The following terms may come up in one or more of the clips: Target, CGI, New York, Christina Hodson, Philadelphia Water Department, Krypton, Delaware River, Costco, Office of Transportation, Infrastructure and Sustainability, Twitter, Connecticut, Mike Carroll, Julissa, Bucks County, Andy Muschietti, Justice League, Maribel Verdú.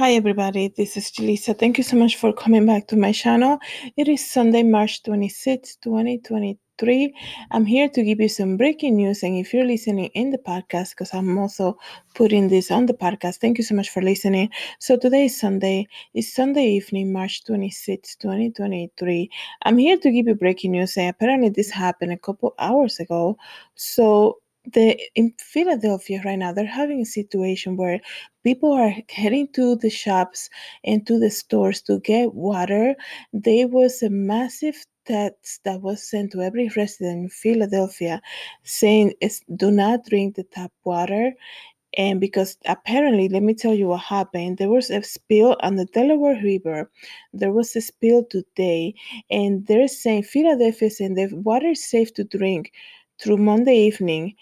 Hi everybody, this is Julissa. Thank you so much for coming back to my channel. It is Sunday, March 26, 2023. I'm here to give you some breaking news, and if you're listening in the podcast, because I'm also putting this on the podcast, thank you so much for listening. So today is Sunday. It's Sunday evening, March 26, 2023. I'm here to give you breaking news, and apparently this happened a couple hours ago. So in Philadelphia right now, they're having a situation where people are heading to the shops and to the stores to get water. There was a massive text that was sent to every resident in Philadelphia saying, do not drink the tap water. And because apparently, let me tell you what happened. There was a spill on the Delaware River. There was a spill today. And they're saying, Philadelphia saying the water is safe to drink through Monday evening.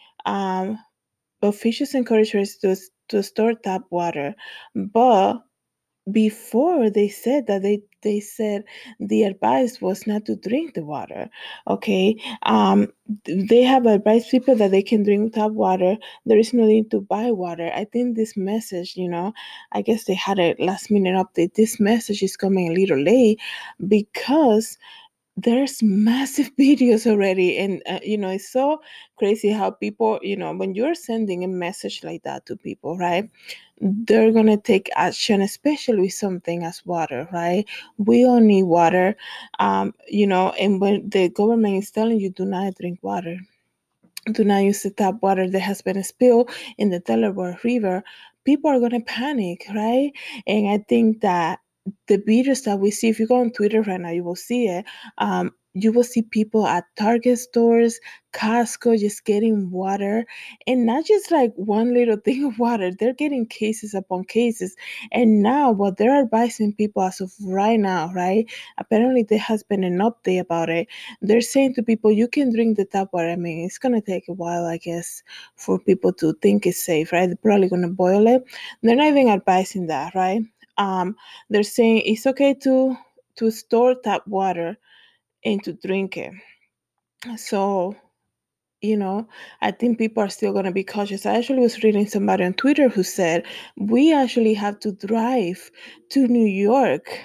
Officials encourage residents to store tap water, but before they said that, they said the advice was not to drink the water. Okay, they have advised people that they can drink tap water. There is no need to buy water. I think this message, I guess they had a last minute update. This message is coming a little late because there's massive videos already, and it's so crazy how people, when you're sending a message like that to people, right, they're gonna take action, especially with something as water, right? We all need water, and when the government is telling you do not drink water, do not use the tap water, there has been a spill in the Delaware River, people are gonna panic, right? And I think that the videos that we see, if you go on Twitter right now, you will see it. You will see people at Target stores, Costco, just getting water, and not just like one little thing of water. They're getting cases upon cases. And now what they're advising people as of right now, right? Apparently there has been an update about it. They're saying to people, you can drink the tap water. I mean, it's going to take a while, I guess, for people to think it's safe, right? They're probably going to boil it. They're not even advising that, right? They're saying it's okay to store tap water and to drink it. So, I think people are still going to be cautious. I actually was reading somebody on Twitter who said, we actually have to drive to New York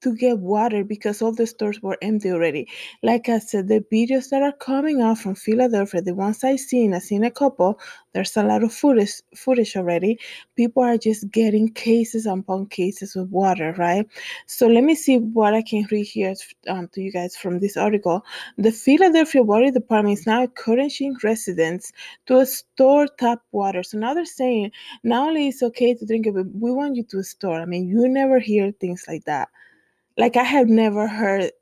to get water because all the stores were empty already. Like I said, the videos that are coming out from Philadelphia, the ones I've seen a couple, there's a lot of footage already. People are just getting cases upon cases of water, right? So let me see what I can read here to you guys from this article. The Philadelphia Water Department is now encouraging residents to store tap water. So now they're saying, not only it's okay to drink it, but we want you to store. I mean, you never hear things like that. Like, I have never heard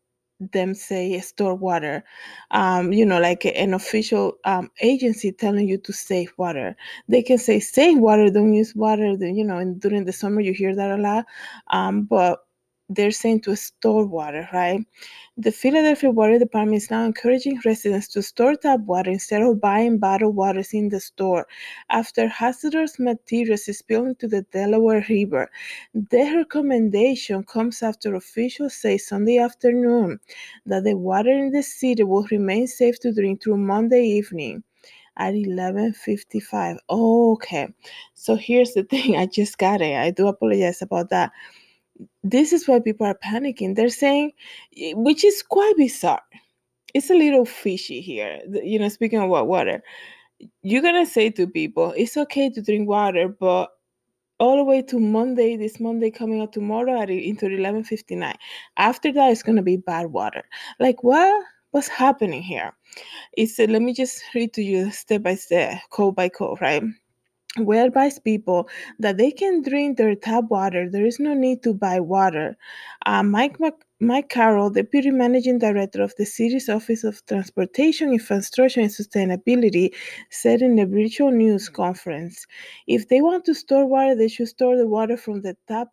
them say store water, like an official agency telling you to save water. They can say save water, don't use water, and during the summer you hear that a lot, but they're saying to store water, right? The Philadelphia Water Department is now encouraging residents to store tap water instead of buying bottled waters in the store after hazardous materials spilled into the Delaware River. Their recommendation comes after officials say Sunday afternoon that the water in the city will remain safe to drink through Monday evening at 11:55. Oh, okay. So here's the thing. I just got it. I do apologize about that. This is why people are panicking. They're saying, which is quite bizarre. It's a little fishy here. Speaking of water, you're going to say to people, it's okay to drink water, but all the way to Monday, this Monday coming up tomorrow into 11:59. After that, it's going to be bad water. Like, what? What's happening here? It said, let me just read to you step by step, code by code, right? We advise people that they can drink their tap water. There is no need to buy water. Mike Carroll, Deputy Managing Director of the city's Office of Transportation, Infrastructure and Sustainability, said in a virtual news conference, if they want to store water, they should store the water from the tap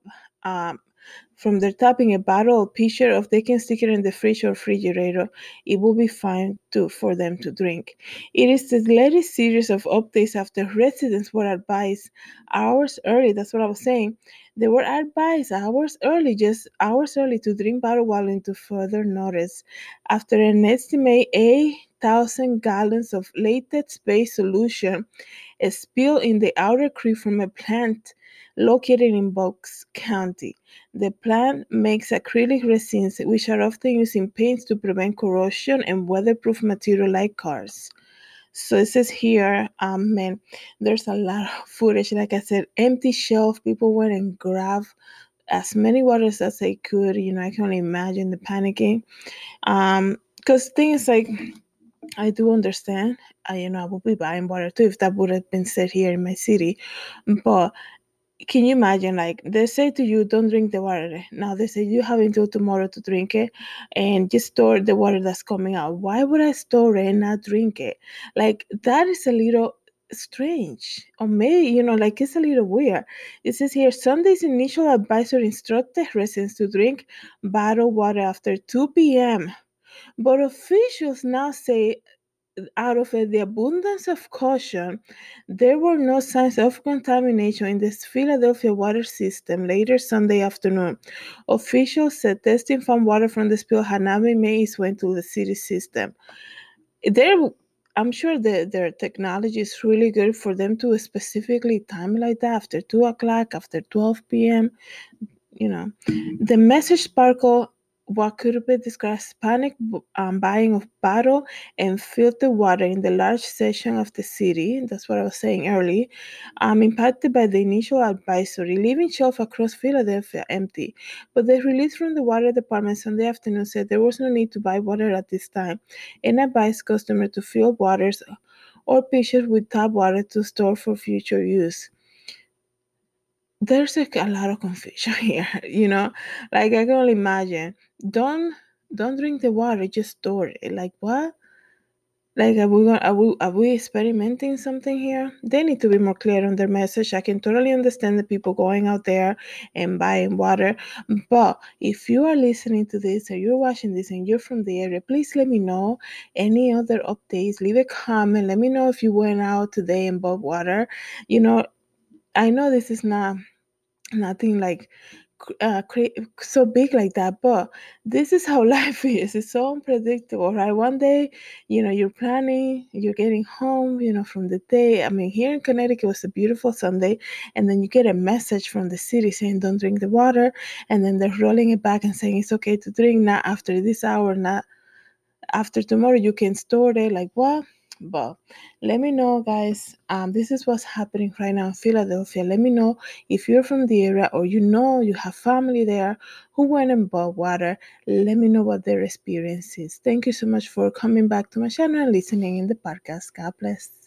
from their tap in a bottle or pitcher, or they can stick it in the fridge or refrigerator. It will be fine for them to drink. It is the latest series of updates after residents were advised hours early. That's what I was saying. They were advised hours early to drink bottled water into further notice after an estimate 8,000 gallons of latex-based solution spilled in the outer creek from a plant located in Bucks County. The plant makes acrylic resins, which are often used in paints to prevent corrosion and weatherproof material like cars. So it says here, man, there's a lot of footage. Like I said, empty shelf. People went and grabbed as many waters as they could. You know, I can only imagine the panicking. Because things like, I do understand, I would be buying water too if that would have been said here in my city. But can you imagine, like, they say to you, don't drink the water. Now they say you have until tomorrow to drink it and just store the water that's coming out. Why would I store it and not drink it? Like, that is a little strange. Or maybe, like, it's a little weird. It says here, Sunday's initial advisor instructed residents to drink bottled water after 2 p.m. But officials now say, out of the abundance of caution, there were no signs of contamination in the Philadelphia water system later Sunday afternoon. Officials said testing found water from the spill had not been made its way to the city system. I'm sure that their technology is really good for them to specifically time like that, after 2 o'clock, after 12 p.m. The message sparkled what could have been described as panic buying of bottled and filtered water in the large section of the city. That's what I was saying earlier. Impacted by the initial advisory, leaving shelf across Philadelphia empty. But the release from the water department Sunday afternoon said there was no need to buy water at this time, and advised customers to fill waters or pitchers with tap water to store for future use. There's a lot of confusion here, like I can only imagine. Don't drink the water, just store it. Like, what? Like, are we experimenting something here? They need to be more clear on their message. I can totally understand the people going out there and buying water. But if you are listening to this or you're watching this and you're from the area, please let me know any other updates. Leave a comment. Let me know if you went out today and bought water. I know this is nothing like so big like that, but this is how life is. It's so unpredictable, right? One day, you're planning, you're getting home, from the day. I mean, here in Connecticut, it was a beautiful Sunday, and then you get a message from the city saying, don't drink the water, and then they're rolling it back and saying, it's okay to drink, not after this hour, not after tomorrow, you can store it. Like, what? But let me know, guys. This is what's happening right now in Philadelphia. Let me know if you're from the area or you have family there who went and bought water. Let me know what their experience is. Thank you so much for coming back to my channel and listening in the podcast. God bless.